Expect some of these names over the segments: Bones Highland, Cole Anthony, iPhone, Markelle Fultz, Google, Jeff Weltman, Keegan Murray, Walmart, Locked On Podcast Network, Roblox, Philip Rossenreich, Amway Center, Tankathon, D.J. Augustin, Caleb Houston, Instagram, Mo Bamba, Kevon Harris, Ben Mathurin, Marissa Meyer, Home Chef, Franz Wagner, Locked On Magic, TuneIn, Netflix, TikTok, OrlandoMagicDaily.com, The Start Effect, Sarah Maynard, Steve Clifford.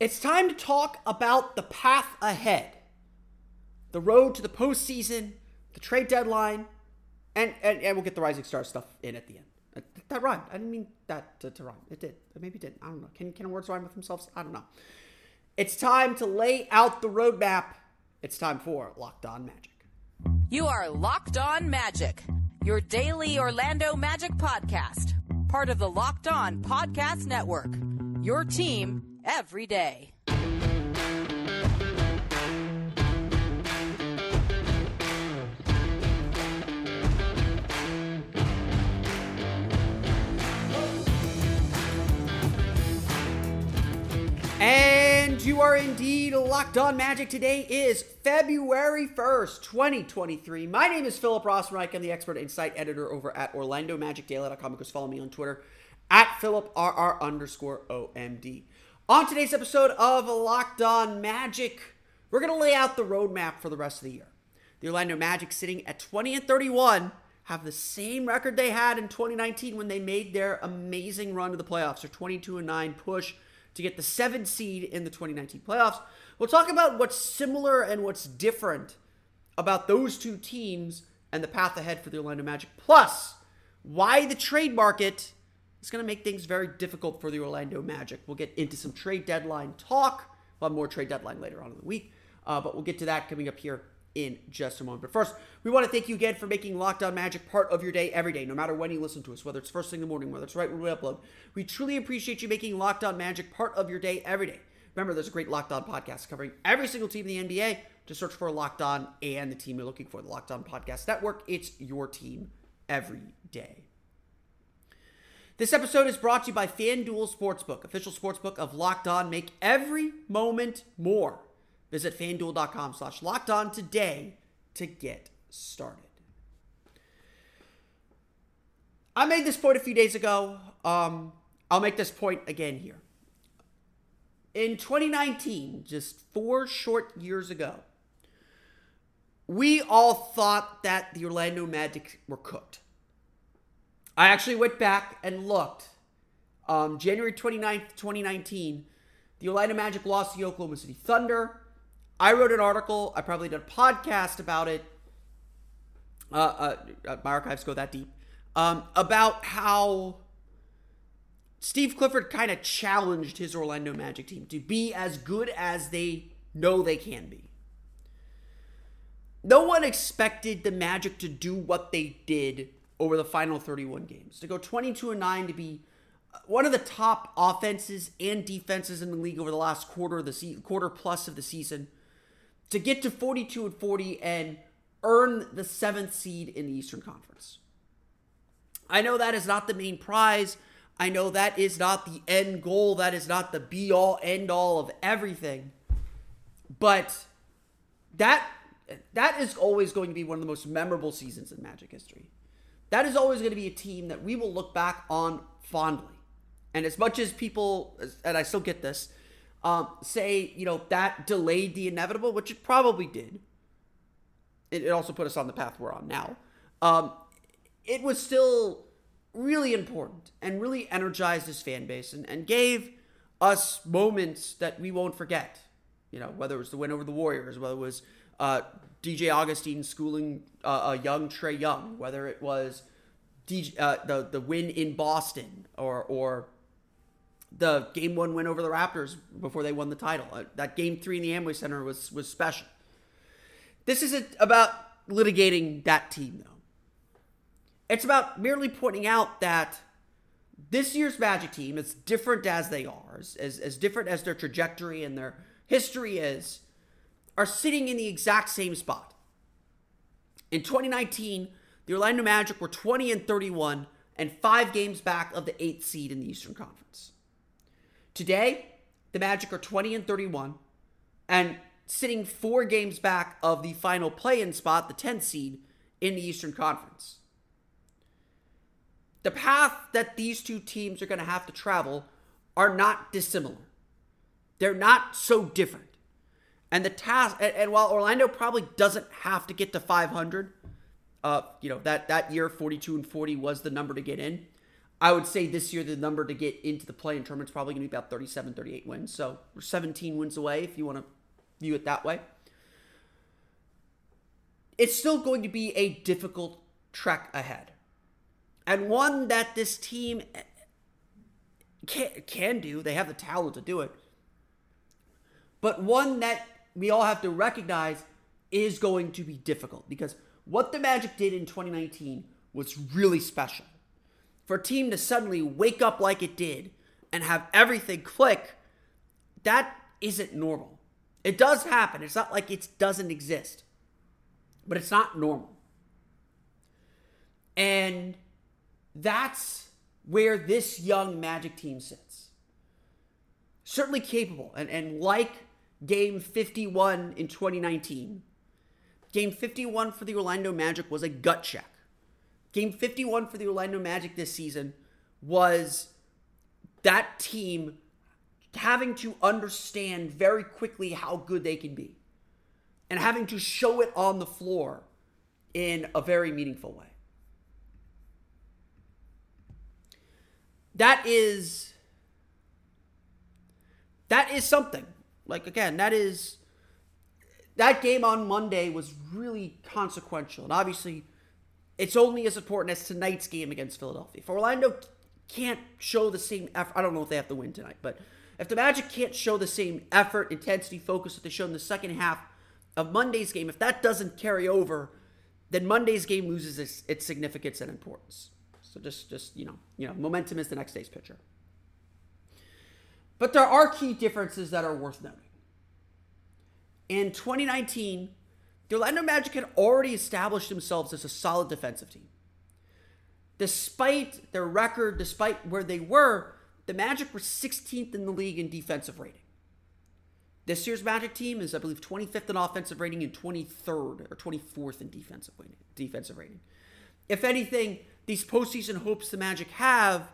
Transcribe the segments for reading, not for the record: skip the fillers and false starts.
It's time to talk about the path ahead, the road to the postseason, the trade deadline, and we'll get the Rising Star stuff in at the end. That rhymed. I didn't mean that to rhyme. It did. Maybe it didn't. I don't know. Can words rhyme with themselves? I don't know. It's time to lay out the roadmap. It's time for Locked On Magic. You are Locked On Magic, your daily Orlando Magic podcast, part of the Locked On Podcast Network, your team every day. And you are indeed Locked On Magic. Today is February 1st, 2023. My name is Philip Rossenreich. I'm the expert insight editor over at OrlandoMagicDaily.com. Because follow me on Twitter at PhilipRR_omd. On today's episode of Locked On Magic, we're going to lay out the roadmap for the rest of the year. The Orlando Magic, sitting at 20-31, have the same record they had in 2019 when they made their amazing run to the playoffs, their 22-9 push to get the 7th seed in the 2019 playoffs. We'll talk about what's similar and what's different about those two teams and the path ahead for the Orlando Magic, plus why the trade market it's going to make things very difficult for the Orlando Magic. We'll get into some trade deadline talk. We'll have more trade deadline later on in the week. But we'll get to that coming up here in just a moment. But first, we want to thank you again for making Locked On Magic part of your day every day, no matter when you listen to us, whether it's first thing in the morning, whether it's right when we upload. We truly appreciate you making Locked On Magic part of your day every day. Remember, there's a great Locked On podcast covering every single team in the NBA. Just search for Locked On and the team you're looking for, the Locked On Podcast Network. It's your team every day. This episode is brought to you by FanDuel Sportsbook, official sportsbook of Locked On. Make every moment more. Visit FanDuel.com/LockedOn today to get started. I made this point a few days ago. I'll make this point again here. In 2019, just 4 short years ago, we all thought that the Orlando Magic were cooked. I actually went back and looked. January 29th, 2019, the Orlando Magic lost to the Oklahoma City Thunder. I wrote an article. I probably did a podcast about it. My archives go that deep. About how Steve Clifford kind of challenged his Orlando Magic team to be as good as they know they can be. No one expected the Magic to do what they did over the final 31 games, to go 22-9, to be one of the top offenses and defenses in the league over the last quarter of the quarter plus of the season, to get to 42-40 and earn the 7th seed in the Eastern Conference. I know that is not the main prize. I know that is not the end goal. That is not the be-all, end-all of everything. But that is always going to be one of the most memorable seasons in Magic history. That is always going to be a team that we will look back on fondly. And as much as people, and I still get this, say, that delayed the inevitable, which it probably did. It also put us on the path we're on now. It was still really important and really energized this fan base and gave us moments that we won't forget. Whether it was the win over the Warriors, whether it was D.J. Augustin schooling a young Trey Young, whether it was the win in Boston or the game one win over the Raptors before they won the title. That game three in the Amway Center was special. This isn't about litigating that team, though. It's about merely pointing out that this year's Magic team, as different as they are, as different as their trajectory and their history is, are sitting in the exact same spot. In 2019, the Orlando Magic were 20-31 and 5 games back of the 8th seed in the Eastern Conference. Today, the Magic are 20-31 and sitting 4 games back of the final play-in spot, the 10th seed, in the Eastern Conference. The path that these two teams are going to have to travel are not dissimilar. They're not so different. And the task, and while Orlando probably doesn't have to get to 500, that year 42-40 was the number to get in. I would say this year the number to get into the play-in tournament is probably going to be about 37-38 wins. So we're 17 wins away if you want to view it that way. It's still going to be a difficult trek ahead, and one that this team can do. They have the talent to do it, but one that we all have to recognize is going to be difficult, because what the Magic did in 2019 was really special. For a team to suddenly wake up like it did and have everything click, that isn't normal. It does happen. It's not like it doesn't exist, but it's not normal. And that's where this young Magic team sits. Certainly capable, and like Game 51 in 2019. Game 51 for the Orlando Magic was a gut check. Game 51 for the Orlando Magic this season was that team having to understand very quickly how good they can be and having to show it on the floor in a very meaningful way. That is something. Like, again, that game on Monday was really consequential. And obviously, it's only as important as tonight's game against Philadelphia. If Orlando can't show the same effort, I don't know if they have to win tonight, but if the Magic can't show the same effort, intensity, focus that they showed in the second half of Monday's game, if that doesn't carry over, then Monday's game loses its significance and importance. So just momentum is the next day's pitcher. But there are key differences that are worth noting. In 2019, the Orlando Magic had already established themselves as a solid defensive team. Despite their record, despite where they were, the Magic were 16th in the league in defensive rating. This year's Magic team is, I believe, 25th in offensive rating and 23rd or 24th in defensive rating. If anything, these postseason hopes the Magic have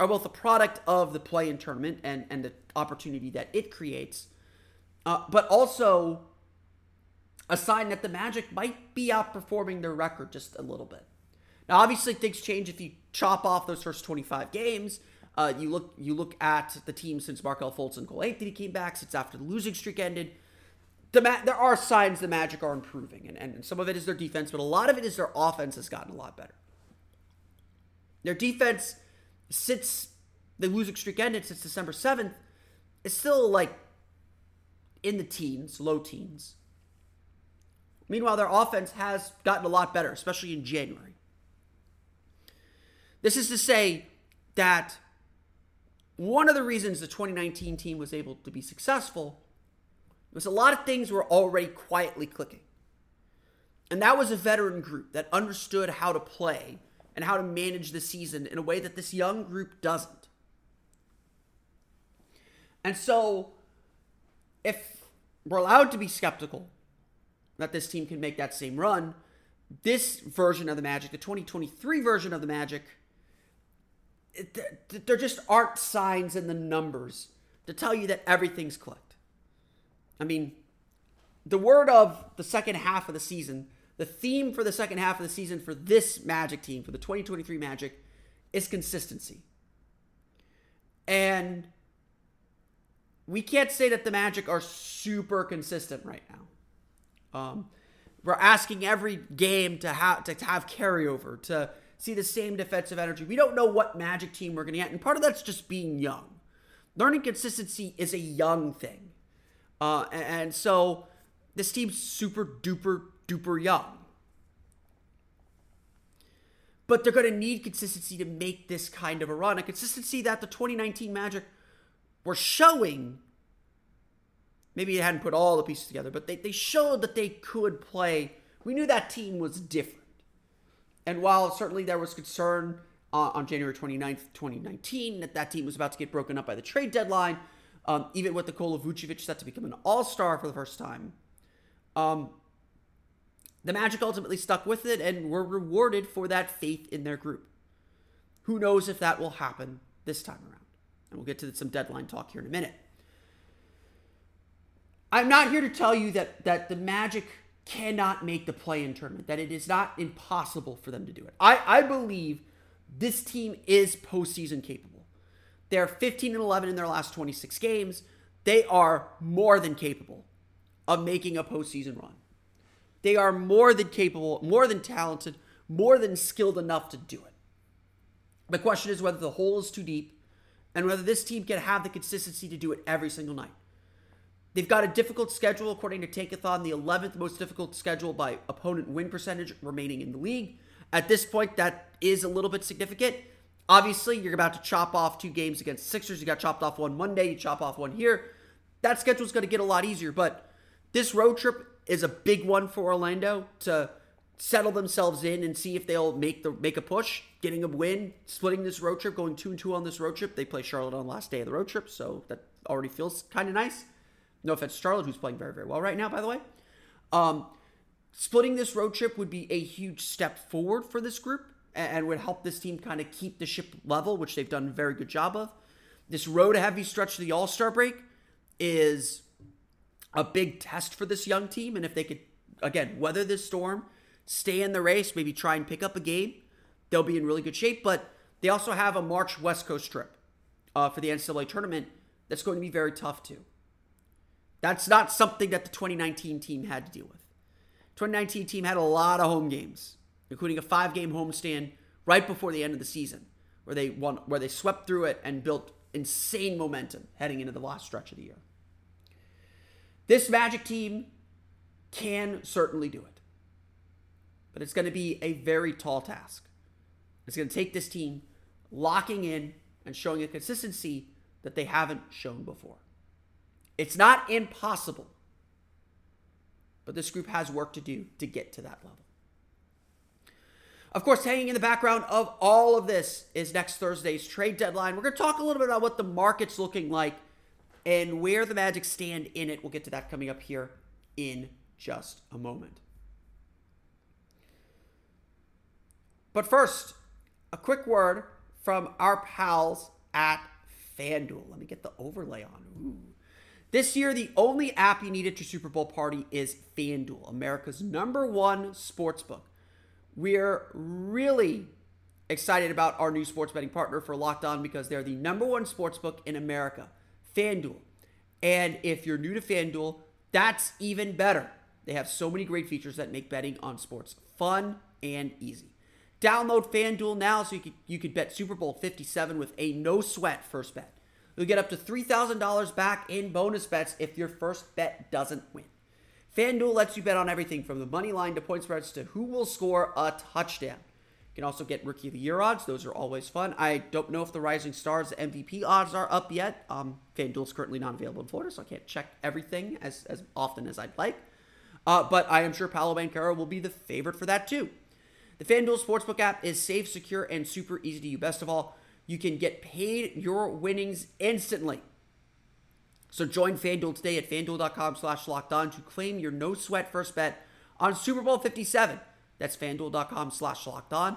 are both a product of the play-in tournament and the opportunity that it creates, but also a sign that the Magic might be outperforming their record just a little bit. Now, obviously, things change if you chop off those first 25 games. You look at the team since Markelle Fultz and Cole Anthony came back, since after the losing streak ended. There are signs the Magic are improving, and some of it is their defense, but a lot of it is their offense has gotten a lot better. Their defense, since the losing streak ended, since December 7th, it's still like in the teens, low teens. Meanwhile, their offense has gotten a lot better, especially in January. This is to say that one of the reasons the 2019 team was able to be successful was a lot of things were already quietly clicking. And that was a veteran group that understood how to play and how to manage the season in a way that this young group doesn't. And so, if we're allowed to be skeptical that this team can make that same run, this version of the Magic, the 2023 version of the Magic, there just aren't signs in the numbers to tell you that everything's clicked. I mean, the word of the second half of the season, the theme for the second half of the season for this Magic team, for the 2023 Magic, is consistency. And we can't say that the Magic are super consistent right now. We're asking every game to have carryover, to see the same defensive energy. We don't know what Magic team we're going to get, and part of that's just being young. Learning consistency is a young thing. And so this team's super duper young. But they're going to need consistency to make this kind of a run. A consistency that the 2019 Magic were showing. Maybe they hadn't put all the pieces together, but they showed that they could play. We knew that team was different. And while certainly there was concern on January 29th, 2019, that team was about to get broken up by the trade deadline, even with Nikola Vucevic set to become an all-star for the first time, the Magic ultimately stuck with it and were rewarded for that faith in their group. Who knows if that will happen this time around? And we'll get to some deadline talk here in a minute. I'm not here to tell you that the Magic cannot make the play-in tournament, that it is not impossible for them to do it. I believe this team is postseason capable. They're 15-11 in their last 26 games. They are more than capable of making a postseason run. They are more than capable, more than talented, more than skilled enough to do it. The question is whether the hole is too deep and whether this team can have the consistency to do it every single night. They've got a difficult schedule, according to Tankathon, the 11th most difficult schedule by opponent win percentage remaining in the league. At this point, that is a little bit significant. Obviously, you're about to chop off two games against Sixers. You got chopped off one Monday. You chop off one here. That schedule's going to get a lot easier, but this road trip is a big one for Orlando to settle themselves in and see if they'll make a push, getting a win, splitting this road trip, going 2-2 on this road trip. They play Charlotte on the last day of the road trip, so that already feels kind of nice. No offense to Charlotte, who's playing very, very well right now, by the way. Splitting this road trip would be a huge step forward for this group and would help this team kind of keep the ship level, which they've done a very good job of. This road-heavy stretch to the All-Star break is a big test for this young team. And if they could, again, weather this storm, stay in the race, maybe try and pick up a game, they'll be in really good shape. But they also have a March West Coast trip for the NCAA tournament that's going to be very tough, too. That's not something that the 2019 team had to deal with. 2019 team had a lot of home games, including a 5-game homestand right before the end of the season, where they won, where they swept through it and built insane momentum heading into the last stretch of the year. This Magic team can certainly do it, but it's going to be a very tall task. It's going to take this team locking in and showing a consistency that they haven't shown before. It's not impossible, but this group has work to do to get to that level. Of course, hanging in the background of all of this is next Thursday's trade deadline. We're going to talk a little bit about what the market's looking like and where the Magic stand in it. We'll get to that coming up here in just a moment. But first, a quick word from our pals at FanDuel. Let me get the overlay on. Ooh. This year, the only app you need at your Super Bowl party is FanDuel, America's #1 sportsbook. We're really excited about our new sports betting partner for Locked On because they're the #1 sportsbook in America, FanDuel. And if you're new to FanDuel, that's even better. They have so many great features that make betting on sports fun and easy. Download FanDuel now so you could bet Super Bowl 57 with a no-sweat first bet. You'll get up to $3,000 back in bonus bets if your first bet doesn't win. FanDuel lets you bet on everything from the money line to point spreads to who will score a touchdown. You can also get Rookie of the Year odds. Those are always fun. I don't know if the Rising Stars, the MVP odds are up yet. FanDuel is currently not available in Florida, so I can't check everything as often as I'd like. But I am sure Paolo Banchero will be the favorite for that too. The FanDuel Sportsbook app is safe, secure, and super easy to use. Best of all, you can get paid your winnings instantly. So join FanDuel today at FanDuel.com/LockedOn to claim your no-sweat first bet on Super Bowl 57. That's FanDuel.com/LockedOn.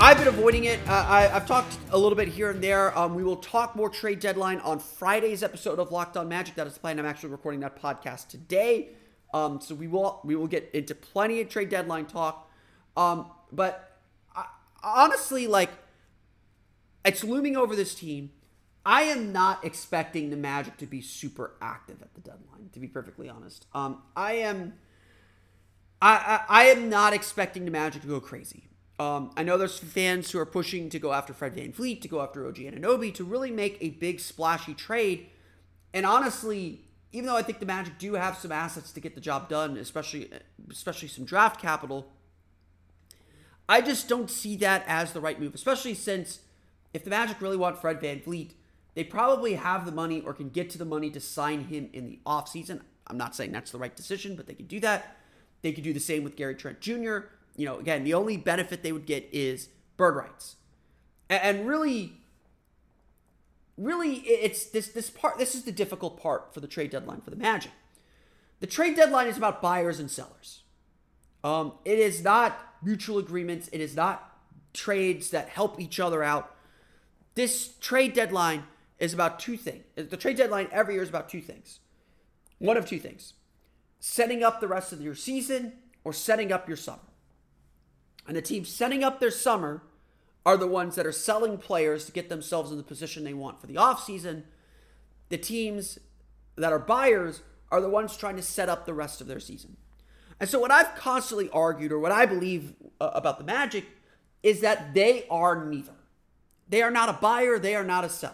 I've been avoiding it. I've talked a little bit here and there. We will talk more trade deadline on Friday's episode of Locked On Magic. That is the plan. I'm actually recording that podcast today. So we will get into plenty of trade deadline talk. But I, honestly, like, it's looming over this team. I am not expecting the Magic to be super active at the deadline, to be perfectly honest. I am not expecting the Magic to go crazy. I know there's fans who are pushing to go after Fred VanVleet, to go after OG Anunoby, to really make a big splashy trade. And honestly, even though I think the Magic do have some assets to get the job done, especially some draft capital, I just don't see that as the right move, especially since if the Magic really want Fred VanVleet, they probably have the money or can get to the money to sign him in the offseason. I'm not saying that's the right decision, but they could do that. They could do the same with Gary Trent Jr. You know, again, the only benefit they would get is bird rights. And really, it's this part. This is the difficult part for the trade deadline for the Magic. The trade deadline is about buyers and sellers. It is not mutual agreements. It is not trades that help each other out. This trade deadline is about two things. The trade deadline every year is about two things. One of two things. Setting up the rest of your season or setting up your summer. And the teams setting up their summer are the ones that are selling players to get themselves in the position they want for the offseason. The teams that are buyers are the ones trying to set up the rest of their season. And so what I've constantly argued, or what I believe about the Magic, is that they are neither. They are not a buyer. They are not a seller.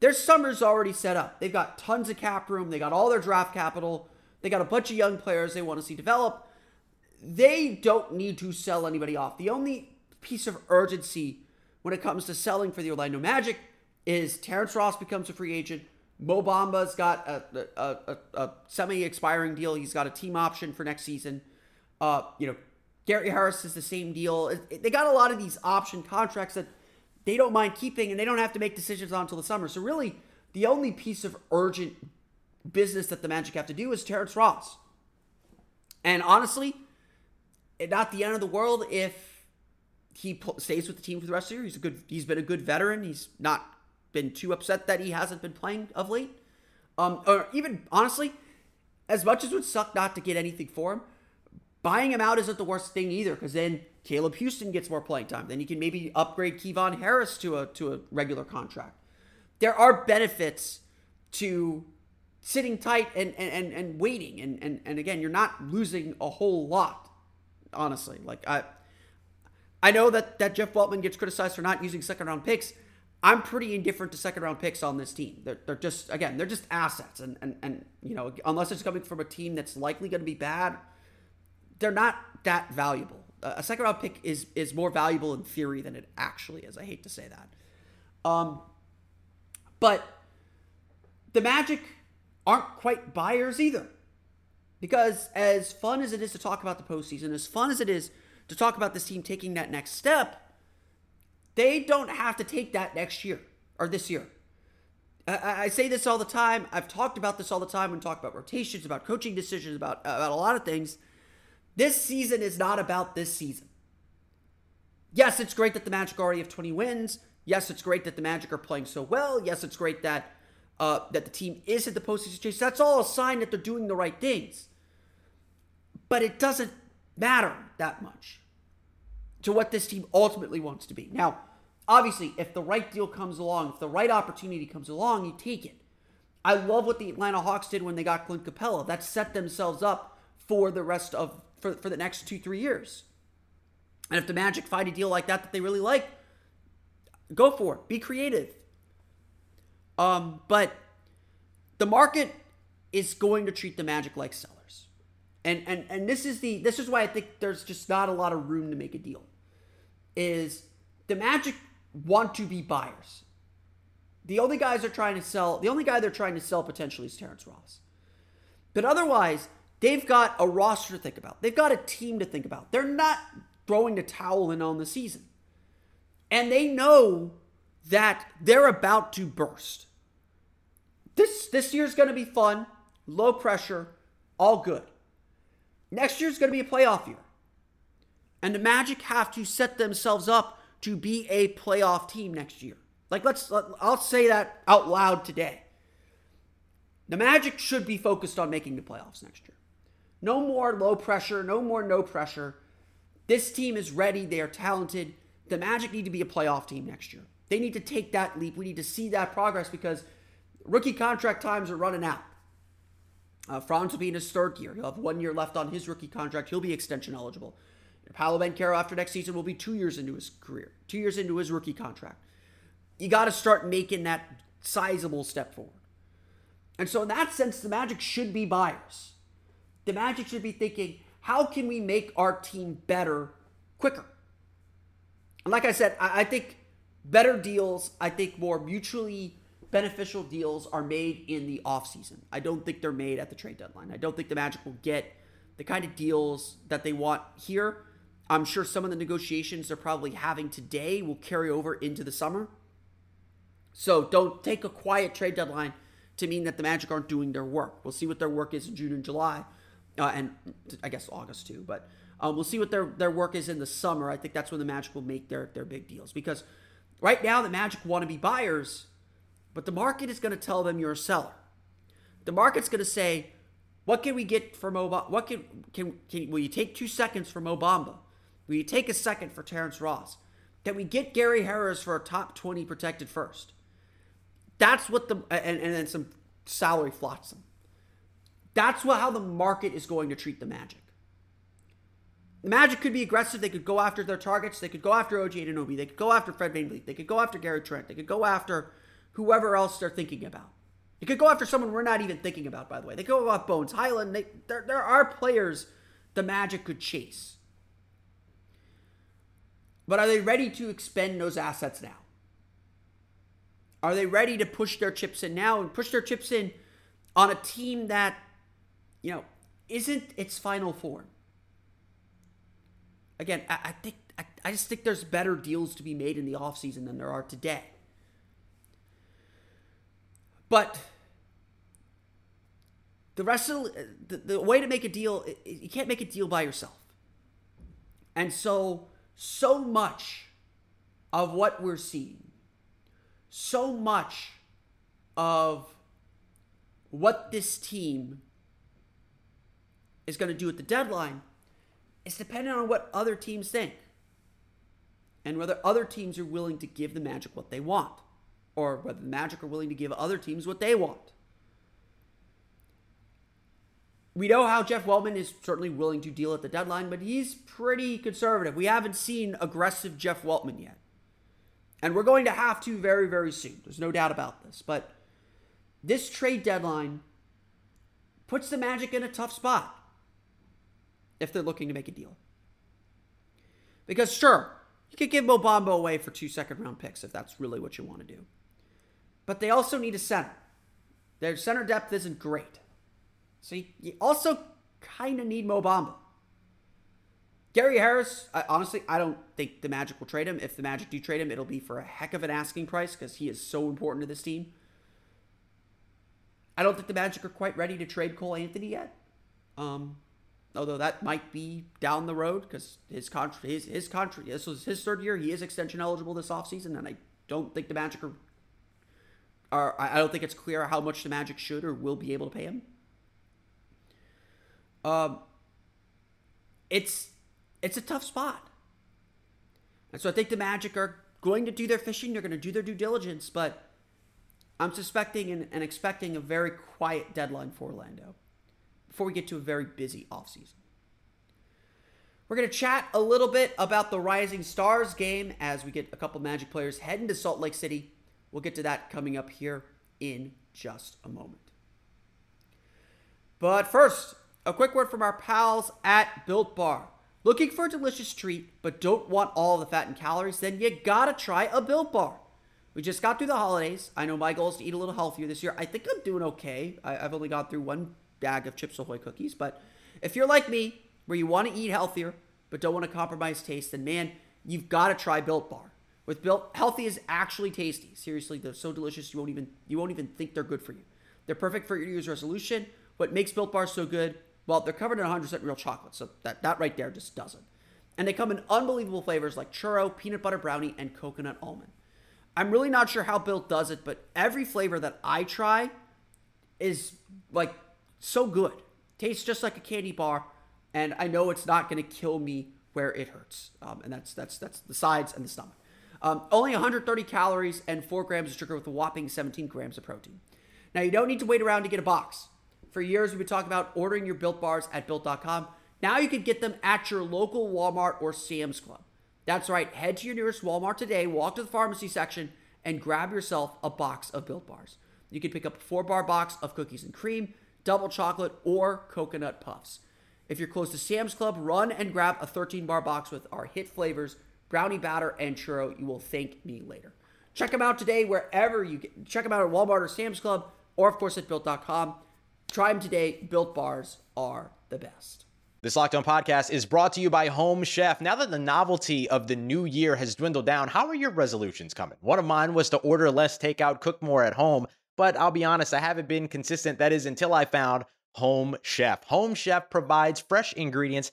Their summer's already set up. They've got tons of cap room. They got all their draft capital. They got a bunch of young players they want to see develop. They don't need to sell anybody off. The only piece of urgency when it comes to selling for the Orlando Magic is Terrence Ross becomes a free agent. Mo Bamba's got a semi-expiring deal. He's got a team option for next season. Gary Harris is the same deal. They got a lot of these option contracts that they don't mind keeping, and they don't have to make decisions on until the summer. So really, the only piece of urgent business that the Magic have to do is Terrence Ross. And honestly, not the end of the world if he stays with the team for the rest of the year. He's been a good veteran. He's not been too upset that he hasn't been playing of late. Or even, honestly, as much as it would suck not to get anything for him, buying him out isn't the worst thing either, because then Caleb Houston gets more playing time. Then you can maybe upgrade Kevon Harris to a regular contract. There are benefits to sitting tight and waiting. And again, you're not losing a whole lot. Honestly, like I know that Jeff Weltman gets criticized for not using second-round picks. I'm pretty indifferent to second-round picks on this team. They're just assets, and you know, unless it's coming from a team that's likely going to be bad, they're not that valuable. A second-round pick is more valuable in theory than it actually is. I hate to say that, but the Magic aren't quite buyers either. Because as fun as it is to talk about the postseason, as fun as it is to talk about this team taking that next step, they don't have to take that next year or this year. I say this all the time. I've talked about this all the time when we talk about rotations, about coaching decisions, about a lot of things. This season is not about this season. Yes, it's great that the Magic already have 20 wins. Yes, it's great that the Magic are playing so well. Yes, it's great that the team is at the postseason chase. That's all a sign that they're doing the right things. But it doesn't matter that much to what this team ultimately wants to be. Now, obviously, if the right deal comes along, if the right opportunity comes along, you take it. I love what the Atlanta Hawks did when they got Clint Capella. That set themselves up for the rest of for the next 2-3 years. And if the Magic find a deal like that they really like, go for it. Be creative. But the market is going to treat the Magic like sellers. And this is why I think there's just not a lot of room to make a deal. Is the Magic want to be buyers? The only guy they're trying to sell potentially is Terrence Ross. But otherwise, they've got a roster to think about. They've got a team to think about. They're not throwing the towel in on the season. And they know that they're about to burst. This year's going to be fun, low pressure, all good. Next year's going to be a playoff year. And the Magic have to set themselves up to be a playoff team next year. I'll say that out loud today. The Magic should be focused on making the playoffs next year. No more low pressure, no more no pressure. This team is ready. They are talented. The Magic need to be a playoff team next year. They need to take that leap. We need to see that progress because rookie contract times are running out. Franz will be in his third year. He'll have 1 year left on his rookie contract. He'll be extension eligible. Paolo Banchero after next season will be 2 years into his career, 2 years into his rookie contract. You got to start making that sizable step forward. And so in that sense, the Magic should be buyers. The Magic should be thinking, how can we make our team better quicker? And like I said, I think better deals, I think more mutually beneficial deals are made in the offseason. I don't think they're made at the trade deadline. I don't think the Magic will get the kind of deals that they want here. I'm sure some of the negotiations they're probably having today will carry over into the summer. So don't take a quiet trade deadline to mean that the Magic aren't doing their work. We'll see what their work is in June and July, and I guess August too, but we'll see what their work is in the summer. I think that's when the Magic will make their big deals, because right now the Magic want to be buyers, but the market is going to tell them you're a seller. The market's going to say, what can we get for Mo Bamba? What can will you take 2 seconds for Mo Bamba? Will you take a second for Terrence Ross? Can we get Gary Harris for a top 20 protected first? That's what and then some salary flotsam. That's how the market is going to treat the Magic. The Magic could be aggressive. They could go after their targets. They could go after OG Anunoby. They could go after Fred VanVleet. They could go after Gary Trent. They could go after whoever else they're thinking about. They could go after someone we're not even thinking about, by the way. They could go off Bones Highland. There are players the Magic could chase. But are they ready to expend those assets now? Are they ready to push their chips in now and push their chips in on a team that, isn't its final form? Again, I just think there's better deals to be made in the offseason than there are today. But the rest of the way to make a deal, you can't make a deal by yourself. And so much of what we're seeing, so much of what this team is going to do at the deadline is dependent on what other teams think and whether other teams are willing to give the Magic what they want or whether the Magic are willing to give other teams what they want. We know how Jeff Weltman is certainly willing to deal at the deadline, but he's pretty conservative. We haven't seen aggressive Jeff Weltman yet. And we're going to have to very, very soon. There's no doubt about this. But this trade deadline puts the Magic in a tough spot if they're looking to make a deal. Because sure, you could give Mo Bamba away for 2 second-round picks if that's really what you want to do. But they also need a center. Their center depth isn't great. So you also kind of need Mo Bamba. Gary Harris, I don't think the Magic will trade him. If the Magic do trade him, it'll be for a heck of an asking price because he is so important to this team. I don't think the Magic are quite ready to trade Cole Anthony yet. Although that might be down the road because his contract, this was his third year. He is extension eligible this offseason, and I don't think the Magic are I don't think it's clear how much the Magic should or will be able to pay him. It's a tough spot. And so I think the Magic are going to do their fishing. They're going to do their due diligence, but I'm suspecting and expecting a very quiet deadline for Orlando before we get to a very busy offseason. We're going to chat a little bit about the Rising Stars game as we get a couple Magic players heading to Salt Lake City. We'll get to that coming up here in just a moment. But first, a quick word from our pals at Built Bar. Looking for a delicious treat, but don't want all the fat and calories? Then you gotta try a Built Bar. We just got through the holidays. I know my goal is to eat a little healthier this year. I think I'm doing okay. I've only gone through one bag of Chips Ahoy cookies. But if you're like me, where you want to eat healthier but don't want to compromise taste, then man, you've got to try Built Bar. With Built, healthy is actually tasty. Seriously, they're so delicious you won't even think they're good for you. They're perfect for your New Year's resolution. What makes Built Bar so good? Well, they're covered in 100% real chocolate, so that right there just does it. And they come in unbelievable flavors like churro, peanut butter brownie, and coconut almond. I'm really not sure how Built does it, but every flavor that I try is like so good. Tastes just like a candy bar, and I know it's not going to kill me where it hurts. And that's the sides and the stomach. Only 130 calories and 4 grams of sugar with a whopping 17 grams of protein. Now, you don't need to wait around to get a box. For years, we've been talking about ordering your Built Bars at Built.com. Now you can get them at your local Walmart or Sam's Club. That's right. Head to your nearest Walmart today, walk to the pharmacy section, and grab yourself a box of Built Bars. You can pick up a 4-bar box of cookies and cream, double chocolate, or coconut puffs. If you're close to Sam's Club, run and grab a 13-bar box with our hit flavors, brownie batter, and churro. You will thank me later. Check them out today wherever you get. Check them out at Walmart or Sam's Club, or of course at Built.com. Try them today. Built Bars are the best. This Locked On Podcast is brought to you by Home Chef. Now that the novelty of the new year has dwindled down, how are your resolutions coming? One of mine was to order less takeout, cook more at home. But I'll be honest, I haven't been consistent. That is until I found Home Chef. Home Chef provides fresh ingredients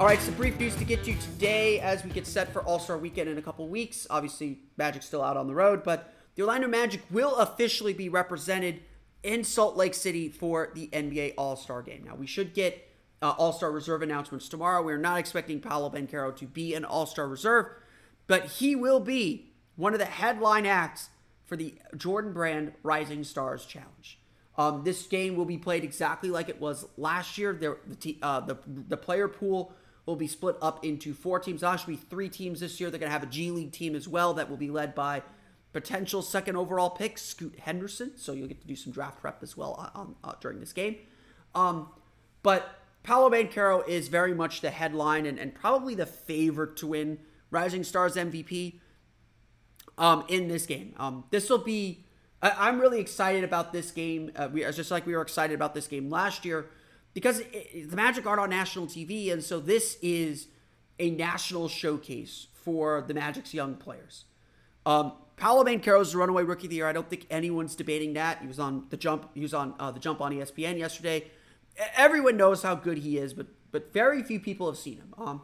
All right, some brief news to get to today as we get set for All-Star Weekend in a couple weeks. Obviously, Magic's still out on the road, but the Orlando Magic will officially be represented in Salt Lake City for the NBA All-Star Game. Now, we should get All-Star Reserve announcements tomorrow. We're not expecting Paolo Banchero to be an All-Star Reserve, but he will be one of the headline acts for the Jordan Brand Rising Stars Challenge. This game will be played exactly like it was last year. The player pool will be split up into 4 teams. There should be 3 teams this year. They're going to have a G League team as well that will be led by potential second overall pick, Scoot Henderson. So you'll get to do some draft prep as well during this game. But Paolo Banchero is very much the headline and probably the favorite to win Rising Stars MVP in this game. This will be... I'm really excited about this game. Just like we were excited about this game last year, because the Magic aren't on national TV, and so this is a national showcase for the Magic's young players. Paolo Banchero is the runaway rookie of the year. I don't think anyone's debating that. He was on The Jump. He was on The Jump on ESPN yesterday. Everyone knows how good he is, but very few people have seen him.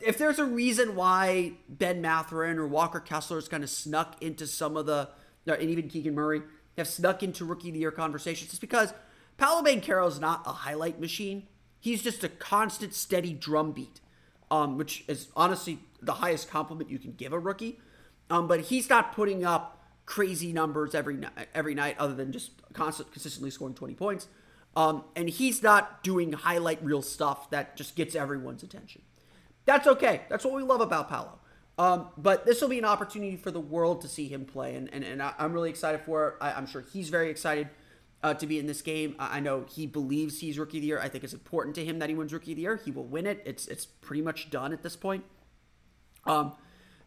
If there's a reason why Ben Mathurin or Walker Kessler's kind of snuck into some of the, and even Keegan Murray, have snuck into rookie of the year conversations, it's because Paolo Banchero is not a highlight machine. He's just a constant, steady drumbeat, which is honestly the highest compliment you can give a rookie. But he's not putting up crazy numbers every night, other than just consistently scoring 20 points. And he's not doing highlight reel stuff that just gets everyone's attention. That's okay. That's what we love about Paolo. But this will be an opportunity for the world to see him play, and I'm really excited for it. I'm sure he's very excited to be in this game. I know he believes he's Rookie of the Year. I think it's important to him that he wins Rookie of the Year. He will win it. It's pretty much done at this point.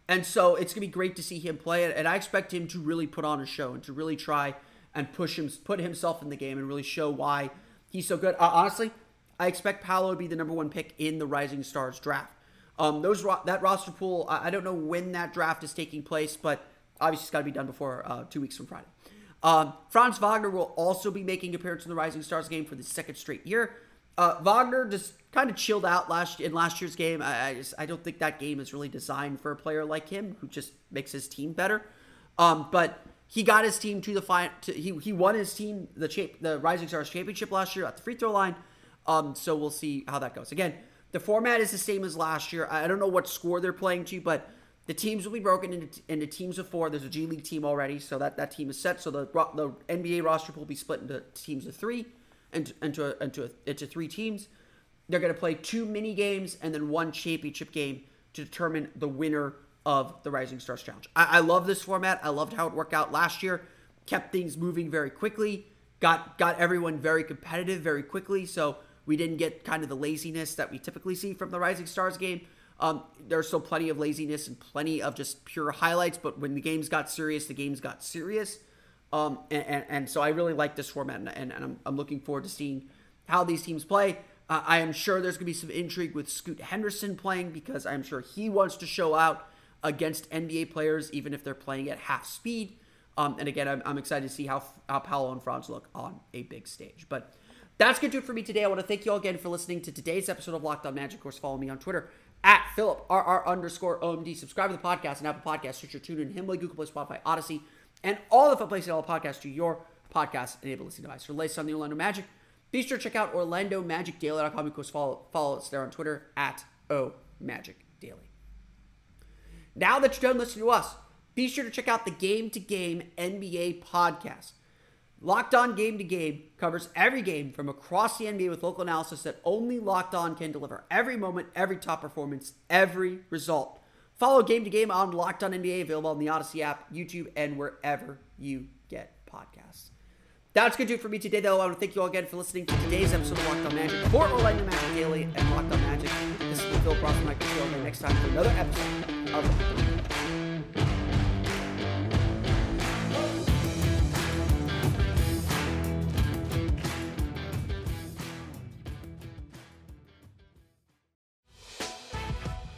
And so it's going to be great to see him play, and I expect him to really put on a show and to really try and put himself in the game and really show why he's so good. Honestly, I expect Paolo to be the number 1 pick in the Rising Stars draft. That roster pool, I don't know when that draft is taking place, but obviously it's got to be done before 2 weeks from Friday. Franz Wagner will also be making an appearance in the Rising Stars game for the second straight year. Wagner just kind of chilled out in last year's game. I don't think that game is really designed for a player like him who just makes his team better. But he got his team to the final. He won his team the Rising Stars Championship last year at the free throw line. So we'll see how that goes. Again, the format is the same as last year. I don't know what score they're playing to, but the teams will be broken into teams of four. There's a G League team already, so that team is set. So the NBA roster will be split into teams of three and into three teams. They're going to play two mini games and then one championship game to determine the winner of the Rising Stars Challenge. I love this format. I loved how it worked out last year. Kept things moving very quickly. Got everyone very competitive very quickly. So we didn't get kind of the laziness that we typically see from the Rising Stars game. There's still plenty of laziness and plenty of just pure highlights. But when the games got serious, the games got serious. And so I really like this format, and I'm looking forward to seeing how these teams play. I am sure there's going to be some intrigue with Scoot Henderson playing because I'm sure he wants to show out against NBA players, even if they're playing at half speed. And again, I'm excited to see how Paolo and Franz look on a big stage. But that's going to do it for me today. I want to thank you all again for listening to today's episode of Locked On Magic. Of course, follow me on Twitter at PhilipRR_omd. Subscribe to the podcast on Apple Podcasts, Stitcher, TuneIn, Himalaya, Google Play, Spotify, Odyssey, and all the fun places and all podcasts to your podcast-enabled listening device. For the latest on the Orlando Magic, be sure to check out OrlandoMagicDaily.com. Of course, follow us there on Twitter at OMagicDaily. Now that you're done listening to us, be sure to check out the Game to Game NBA podcast. Locked On Game to Game covers every game from across the NBA with local analysis that only Locked On can deliver. Every moment, every top performance, every result. Follow Game to Game on Locked On NBA, available on the Odyssey app, YouTube, and wherever you get podcasts. That's going to do it for me today, though. I want to thank you all again for listening to today's episode of Locked On Magic for Orlando Magic Daily and Locked On Magic. This is Philip Rossenreich. We'll see you next time for another episode of Locked On.